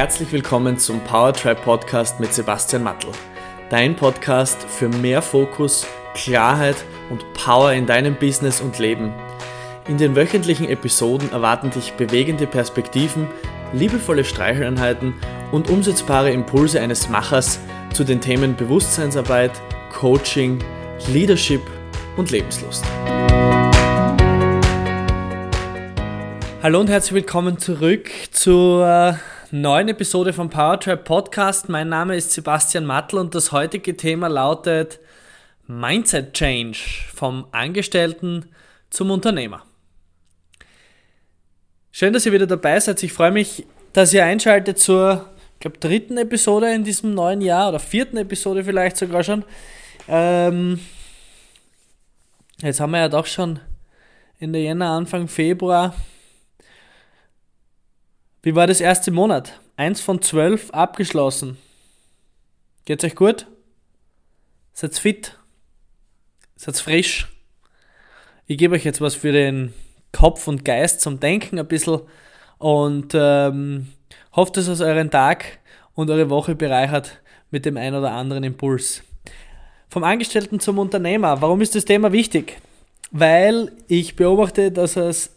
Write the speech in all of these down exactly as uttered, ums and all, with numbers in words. Herzlich willkommen zum Power Trip Podcast mit Sebastian Mattl. Dein Podcast für mehr Fokus, Klarheit und Power in deinem Business und Leben. In den wöchentlichen Episoden erwarten dich bewegende Perspektiven, liebevolle Streicheleinheiten und umsetzbare Impulse eines Machers zu den Themen Bewusstseinsarbeit, Coaching, Leadership und Lebenslust. Hallo und herzlich willkommen zurück zur neuen Episode vom Power Trip Podcast. Mein Name ist Sebastian Mattl und das heutige Thema lautet Mindset Change vom Angestellten zum Unternehmer. Schön, dass ihr wieder dabei seid. Ich freue mich, dass ihr einschaltet zur, ich glaube, dritten Episode in diesem neuen Jahr oder vierten Episode vielleicht sogar schon. Ähm, jetzt haben wir ja doch schon Ende Jänner, Anfang Februar. Wie war das erste Monat? Eins von zwölf abgeschlossen. Geht's euch gut? Seid's fit? Seid's frisch? Ich gebe euch jetzt was für den Kopf und Geist zum Denken ein bisschen und ähm, hoffe, dass es euren Tag und eure Woche bereichert mit dem ein oder anderen Impuls. Vom Angestellten zum Unternehmer. Warum ist das Thema wichtig? Weil ich beobachte, dass es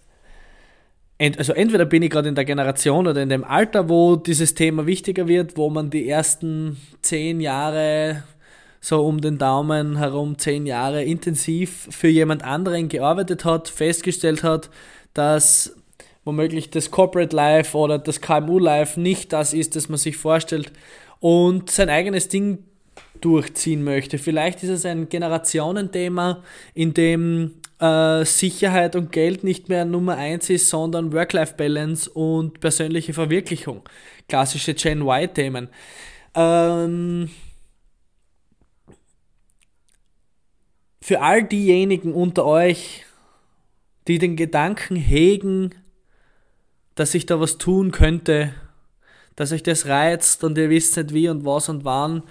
Also entweder bin ich gerade in der Generation oder in dem Alter, wo dieses Thema wichtiger wird, wo man die ersten zehn Jahre, so um den Daumen herum, zehn Jahre intensiv für jemand anderen gearbeitet hat, festgestellt hat, dass womöglich das Corporate Life oder das K M U Life nicht das ist, das man sich vorstellt und sein eigenes Ding durchziehen möchte. Vielleicht ist es ein Generationenthema, in dem Sicherheit und Geld nicht mehr Nummer eins ist, sondern Work-Life-Balance und persönliche Verwirklichung. Klassische Gen-Y-Themen. Ähm Für all diejenigen unter euch, die den Gedanken hegen, dass ich da was tun könnte, dass euch das reizt und ihr wisst nicht wie und was und wann,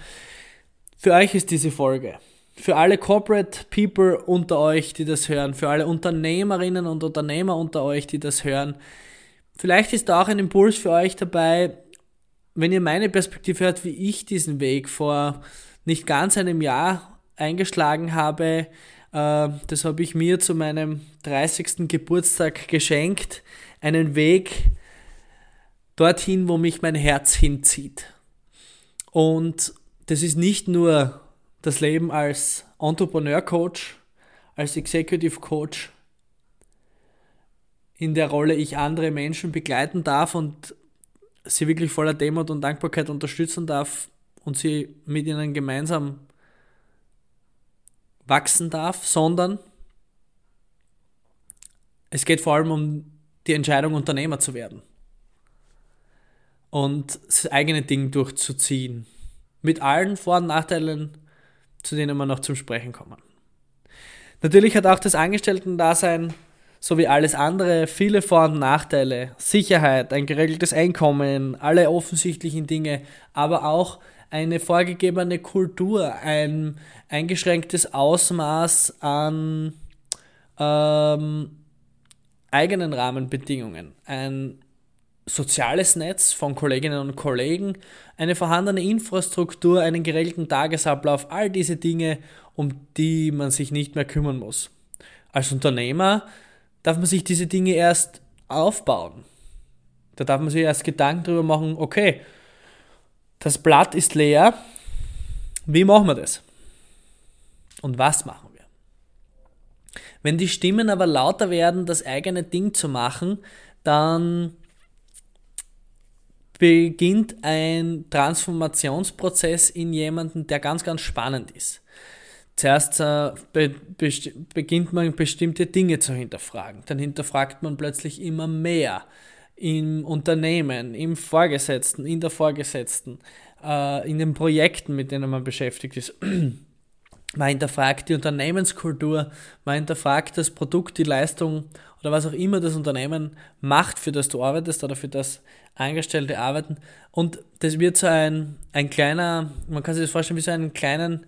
für euch ist diese Folge. Für alle Corporate People unter euch, die das hören, für alle Unternehmerinnen und Unternehmer unter euch, die das hören, vielleicht ist da auch ein Impuls für euch dabei, wenn ihr meine Perspektive hört, wie ich diesen Weg vor nicht ganz einem Jahr eingeschlagen habe. Das habe ich mir zu meinem dreißigsten Geburtstag geschenkt, einen Weg dorthin, wo mich mein Herz hinzieht. Und das ist nicht nur das Leben als Entrepreneur-Coach, als Executive-Coach, in der Rolle ich andere Menschen begleiten darf und sie wirklich voller Demut und Dankbarkeit unterstützen darf und sie mit ihnen gemeinsam wachsen darf, sondern es geht vor allem um die Entscheidung, Unternehmer zu werden und das eigene Ding durchzuziehen. Mit allen Vor- und Nachteilen, zu denen wir noch zum Sprechen kommen. Natürlich hat auch das Angestellten-Dasein, so wie alles andere, viele Vor- und Nachteile. Sicherheit, ein geregeltes Einkommen, alle offensichtlichen Dinge, aber auch eine vorgegebene Kultur, ein eingeschränktes Ausmaß an ähm, eigenen Rahmenbedingungen, ein soziales Netz von Kolleginnen und Kollegen, eine vorhandene Infrastruktur, einen geregelten Tagesablauf, all diese Dinge, um die man sich nicht mehr kümmern muss. Als Unternehmer darf man sich diese Dinge erst aufbauen. Da darf man sich erst Gedanken darüber machen, okay, das Blatt ist leer, wie machen wir das? Und was machen wir? Wenn die Stimmen aber lauter werden, das eigene Ding zu machen, dann beginnt ein Transformationsprozess in jemanden, der ganz, ganz spannend ist. Zuerst äh, be- besti- beginnt man bestimmte Dinge zu hinterfragen. Dann hinterfragt man plötzlich immer mehr im Unternehmen, im Vorgesetzten, in der Vorgesetzten, äh, in den Projekten, mit denen man beschäftigt ist. Man hinterfragt die Unternehmenskultur, man hinterfragt das Produkt, die Leistung oder was auch immer das Unternehmen macht, für das du arbeitest oder für das Angestellte arbeiten. Und das wird so ein, ein kleiner, man kann sich das vorstellen, wie so einen kleinen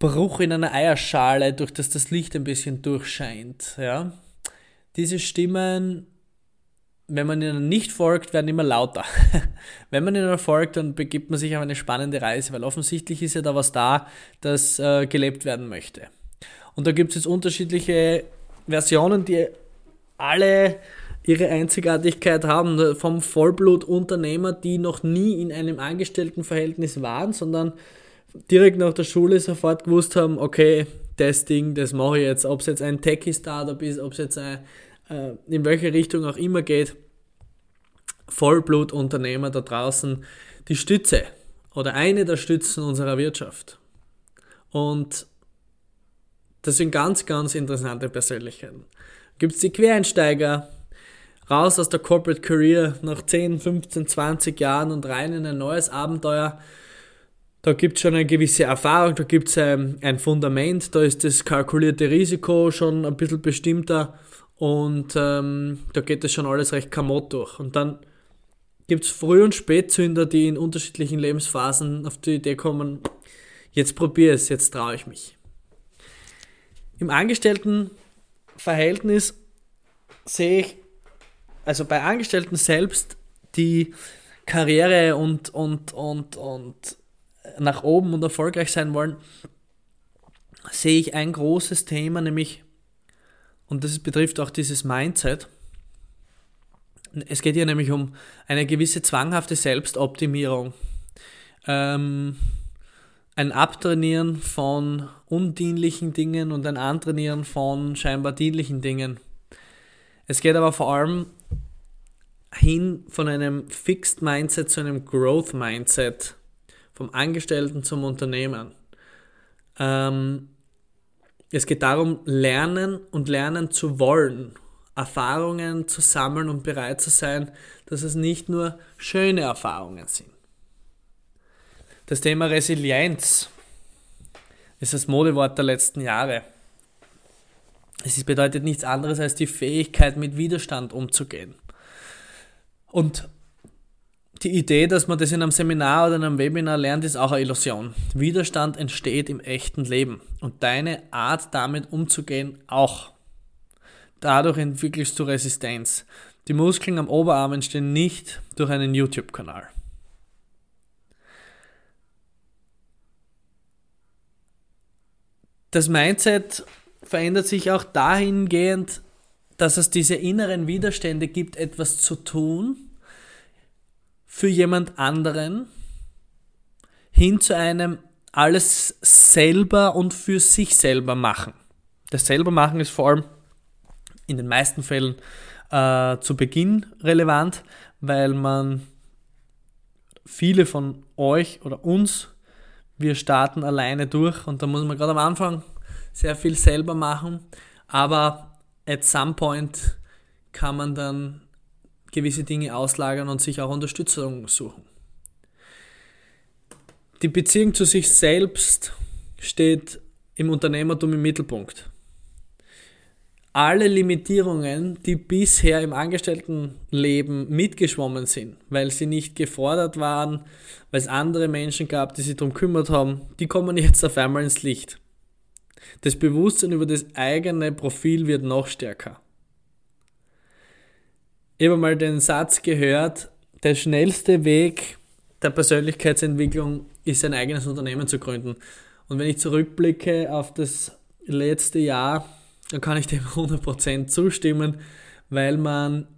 Bruch in einer Eierschale, durch das das Licht ein bisschen durchscheint. Ja? Diese Stimmen wenn man ihnen nicht folgt, werden immer lauter. Wenn man ihnen folgt, dann begibt man sich auf eine spannende Reise, weil offensichtlich ist ja da was da, das äh, gelebt werden möchte. Und da gibt es jetzt unterschiedliche Versionen, die alle ihre Einzigartigkeit haben, vom Vollblutunternehmer, die noch nie in einem Angestelltenverhältnis waren, sondern direkt nach der Schule sofort gewusst haben, okay, das Ding, das mache ich jetzt, ob es jetzt ein Techie-Startup ist, ob es jetzt ein in welche Richtung auch immer geht, Vollblutunternehmer da draußen, die Stütze oder eine der Stützen unserer Wirtschaft. Und das sind ganz, ganz interessante Persönlichkeiten. Gibt es die Quereinsteiger, raus aus der Corporate Career nach zehn, fünfzehn, zwanzig Jahren und rein in ein neues Abenteuer. Da gibt es schon eine gewisse Erfahrung, da gibt es ein, ein Fundament, da ist das kalkulierte Risiko schon ein bisschen bestimmter. Und ähm, da geht das schon alles recht kamott durch. Und dann gibt es Früh- und Spätzünder, die in unterschiedlichen Lebensphasen auf die Idee kommen, jetzt probiere es, jetzt traue ich mich. Im Angestelltenverhältnis sehe ich, also bei Angestellten selbst, die Karriere und, und, und, und nach oben und erfolgreich sein wollen, sehe ich ein großes Thema, nämlich und das betrifft auch dieses Mindset. Es geht hier nämlich um eine gewisse zwanghafte Selbstoptimierung. Ähm, ein Abtrainieren von undienlichen Dingen und ein Antrainieren von scheinbar dienlichen Dingen. Es geht aber vor allem hin von einem Fixed Mindset zu einem Growth Mindset. Vom Angestellten zum Unternehmen. Ähm, Es geht darum, lernen und lernen zu wollen, Erfahrungen zu sammeln und bereit zu sein, dass es nicht nur schöne Erfahrungen sind. Das Thema Resilienz ist das Modewort der letzten Jahre. Es bedeutet nichts anderes als die Fähigkeit, mit Widerstand umzugehen. Und die Idee, dass man das in einem Seminar oder in einem Webinar lernt, ist auch eine Illusion. Widerstand entsteht im echten Leben und deine Art, damit umzugehen, auch. Dadurch entwickelst du Resistenz. Die Muskeln am Oberarm entstehen nicht durch einen YouTube-Kanal. Das Mindset verändert sich auch dahingehend, dass es diese inneren Widerstände gibt, etwas zu tun, für jemand anderen hin zu einem alles selber und für sich selber machen. Das selber machen ist vor allem in den meisten Fällen äh, zu Beginn relevant, weil man viele von euch oder uns, wir starten alleine durch und da muss man gerade am Anfang sehr viel selber machen, aber at some point kann man dann gewisse Dinge auslagern und sich auch Unterstützung suchen. Die Beziehung zu sich selbst steht im Unternehmertum im Mittelpunkt. Alle Limitierungen, die bisher im Angestelltenleben mitgeschwommen sind, weil sie nicht gefordert waren, weil es andere Menschen gab, die sich darum gekümmert haben, die kommen jetzt auf einmal ins Licht. Das Bewusstsein über das eigene Profil wird noch stärker. Ich habe mal den Satz gehört, der schnellste Weg der Persönlichkeitsentwicklung ist, ein eigenes Unternehmen zu gründen. Und wenn ich zurückblicke auf das letzte Jahr, dann kann ich dem hundert Prozent zustimmen, weil man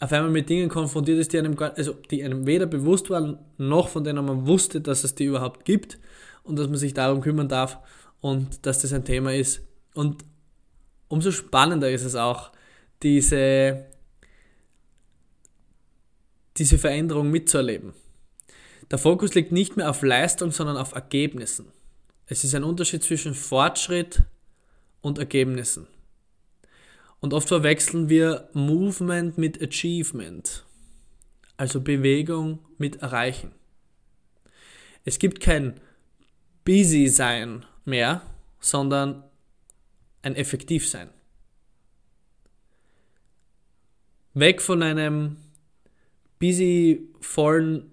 auf einmal mit Dingen konfrontiert ist, die einem, gar, also die einem weder bewusst waren, noch von denen man wusste, dass es die überhaupt gibt und dass man sich darum kümmern darf und dass das ein Thema ist. Und umso spannender ist es auch, diese... diese Veränderung mitzuerleben. Der Fokus liegt nicht mehr auf Leistung, sondern auf Ergebnissen. Es ist ein Unterschied zwischen Fortschritt und Ergebnissen. Und oft verwechseln wir Movement mit Achievement, also Bewegung mit Erreichen. Es gibt kein Busy-Sein mehr, sondern ein Effektiv-Sein. Weg von einem busy vollen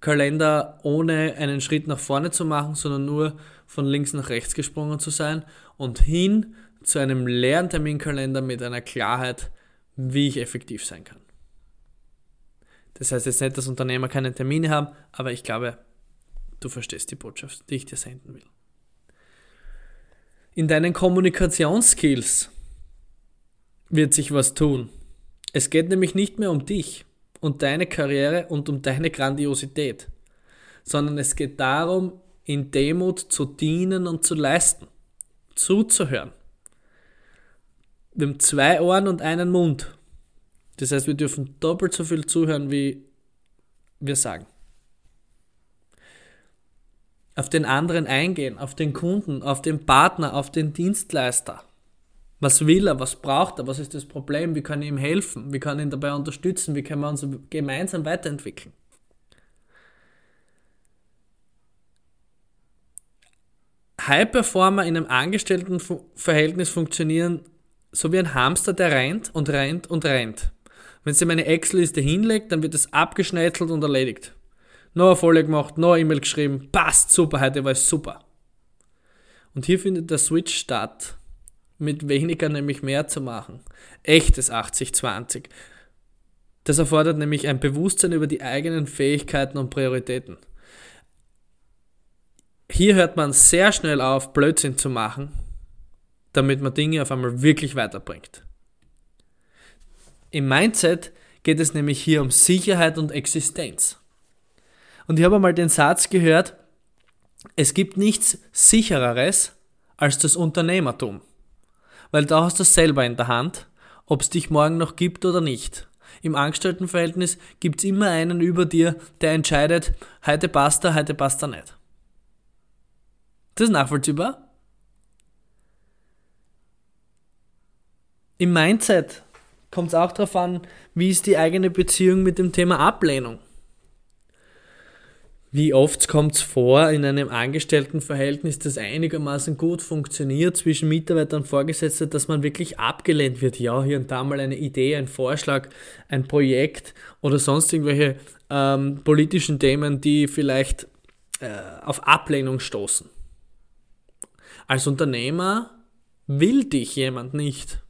Kalender ohne einen Schritt nach vorne zu machen, sondern nur von links nach rechts gesprungen zu sein und hin zu einem leeren Terminkalender mit einer Klarheit, wie ich effektiv sein kann. Das heißt jetzt nicht, dass Unternehmer keine Termine haben, aber ich glaube, du verstehst die Botschaft, die ich dir senden will. In deinen Kommunikationsskills wird sich was tun. Es geht nämlich nicht mehr um dich und deine Karriere und um deine Grandiosität, sondern es geht darum, in Demut zu dienen und zu leisten, zuzuhören. Wir haben zwei Ohren und einen Mund. Das heißt, wir dürfen doppelt so viel zuhören, wie wir sagen. Auf den anderen eingehen, auf den Kunden, auf den Partner, auf den Dienstleister. Was will er, was braucht er, was ist das Problem, wie kann ich ihm helfen, wie kann ich ihn dabei unterstützen, wie können wir uns gemeinsam weiterentwickeln. High-Performer in einem Angestelltenverhältnis funktionieren so wie ein Hamster, der rennt und rennt und rennt. Wenn sie meine Excel-Liste hinlegt, dann wird es abgeschnetzelt und erledigt. Noch eine Folie gemacht, noch eine E-Mail geschrieben, passt, super, heute war es super. Und hier findet der Switch statt, mit weniger nämlich mehr zu machen. Echtes achtzig zwanzig. Das erfordert nämlich ein Bewusstsein über die eigenen Fähigkeiten und Prioritäten. Hier hört man sehr schnell auf, Blödsinn zu machen, damit man Dinge auf einmal wirklich weiterbringt. Im Mindset geht es nämlich hier um Sicherheit und Existenz. Und ich habe einmal den Satz gehört, es gibt nichts Sichereres als das Unternehmertum, weil da hast du es selber in der Hand, ob es dich morgen noch gibt oder nicht. Im Angestelltenverhältnis gibt es immer einen über dir, der entscheidet, heute passt er, heute passt er nicht. Das ist nachvollziehbar? Im Mindset kommt es auch darauf an, wie ist die eigene Beziehung mit dem Thema Ablehnung. Wie oft kommt es vor in einem Angestelltenverhältnis, das einigermaßen gut funktioniert zwischen Mitarbeitern und Vorgesetzten, dass man wirklich abgelehnt wird? Ja, hier und da mal eine Idee, ein Vorschlag, ein Projekt oder sonst irgendwelche ähm, politischen Themen, die vielleicht äh, auf Ablehnung stoßen. Als Unternehmer will dich jemand nicht.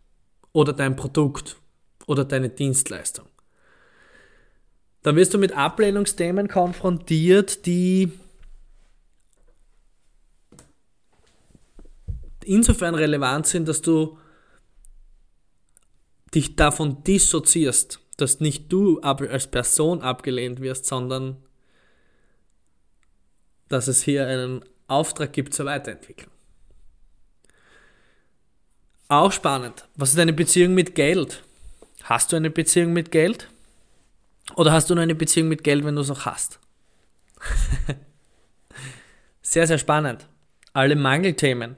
Oder dein Produkt oder deine Dienstleistung. Dann wirst du mit Ablehnungsthemen konfrontiert, die insofern relevant sind, dass du dich davon dissoziierst, dass nicht du als Person abgelehnt wirst, sondern dass es hier einen Auftrag gibt zur Weiterentwicklung. Auch spannend. Was ist deine Beziehung mit Geld? Hast du eine Beziehung mit Geld? Oder hast du nur eine Beziehung mit Geld, wenn du es noch hast? Sehr, sehr spannend. Alle Mangelthemen,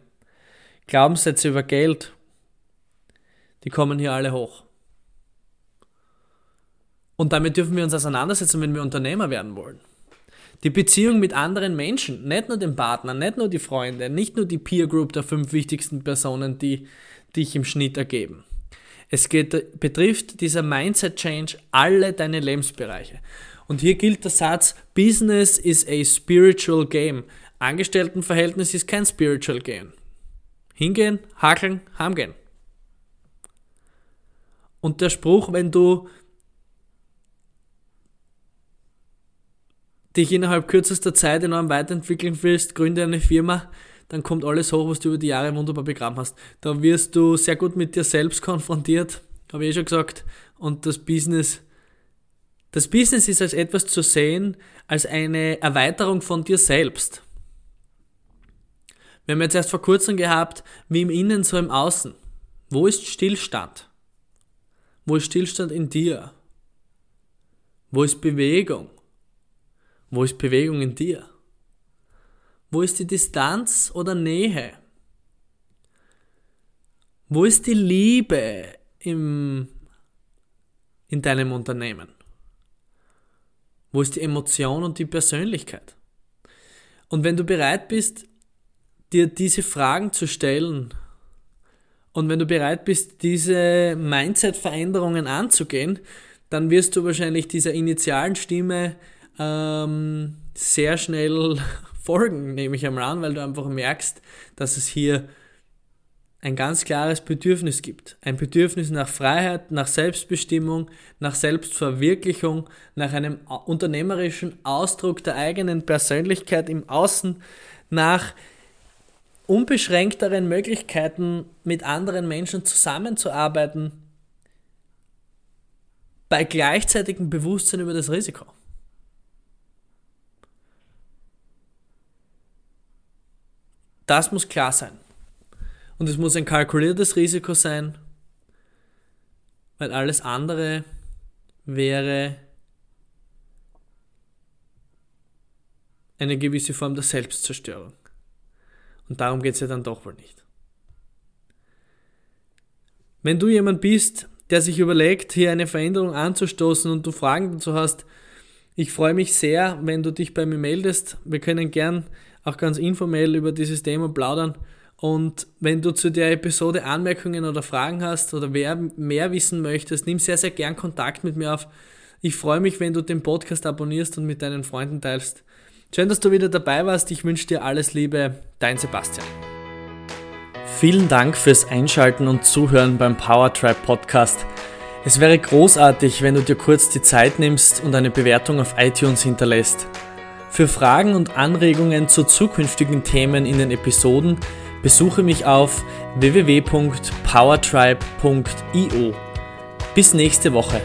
Glaubenssätze über Geld, die kommen hier alle hoch. Und damit dürfen wir uns auseinandersetzen, wenn wir Unternehmer werden wollen. Die Beziehung mit anderen Menschen, nicht nur den Partner, nicht nur die Freunde, nicht nur die Peer Group der fünf wichtigsten Personen, die dich im Schnitt ergeben. Es geht, betrifft dieser Mindset Change alle deine Lebensbereiche. Und hier gilt der Satz, Business is a spiritual game. Angestelltenverhältnis ist kein spiritual game. Hingehen, hakeln, heimgehen. Und der Spruch, wenn du dich innerhalb kürzester Zeit enorm weiterentwickeln willst, gründe eine Firma, dann kommt alles hoch, was du über die Jahre wunderbar begraben hast. Da wirst du sehr gut mit dir selbst konfrontiert, habe ich eh schon gesagt, und das Business, das Business ist als etwas zu sehen, als eine Erweiterung von dir selbst. Wir haben jetzt erst vor kurzem gehabt, wie im Innen, so im Außen. Wo ist Stillstand? Wo ist Stillstand in dir? Wo ist Bewegung? Wo ist Bewegung in dir? Wo ist die Distanz oder Nähe? Wo ist die Liebe im, in deinem Unternehmen? Wo ist die Emotion und die Persönlichkeit? Und wenn du bereit bist, dir diese Fragen zu stellen und wenn du bereit bist, diese Mindset-Veränderungen anzugehen, dann wirst du wahrscheinlich dieser initialen Stimme sehr schnell folgen, nehme ich einmal an, weil du einfach merkst, dass es hier ein ganz klares Bedürfnis gibt. Ein Bedürfnis nach Freiheit, nach Selbstbestimmung, nach Selbstverwirklichung, nach einem unternehmerischen Ausdruck der eigenen Persönlichkeit im Außen, nach unbeschränkteren Möglichkeiten, mit anderen Menschen zusammenzuarbeiten, bei gleichzeitigem Bewusstsein über das Risiko. Das muss klar sein. Und es muss ein kalkuliertes Risiko sein, weil alles andere wäre eine gewisse Form der Selbstzerstörung. Und darum geht es ja dann doch wohl nicht. Wenn du jemand bist, der sich überlegt, hier eine Veränderung anzustoßen und du Fragen dazu hast, ich freue mich sehr, wenn du dich bei mir meldest. Wir können gern auch ganz informell über dieses Thema plaudern. Und wenn du zu der Episode Anmerkungen oder Fragen hast oder wer mehr wissen möchtest, nimm sehr, sehr gern Kontakt mit mir auf. Ich freue mich, wenn du den Podcast abonnierst und mit deinen Freunden teilst. Schön, dass du wieder dabei warst. Ich wünsche dir alles Liebe. Dein Sebastian. Vielen Dank fürs Einschalten und Zuhören beim Power Trip Podcast. Es wäre großartig, wenn du dir kurz die Zeit nimmst und eine Bewertung auf iTunes hinterlässt. Für Fragen und Anregungen zu zukünftigen Themen in den Episoden besuche mich auf w w w Punkt powertribe Punkt i o. Bis nächste Woche.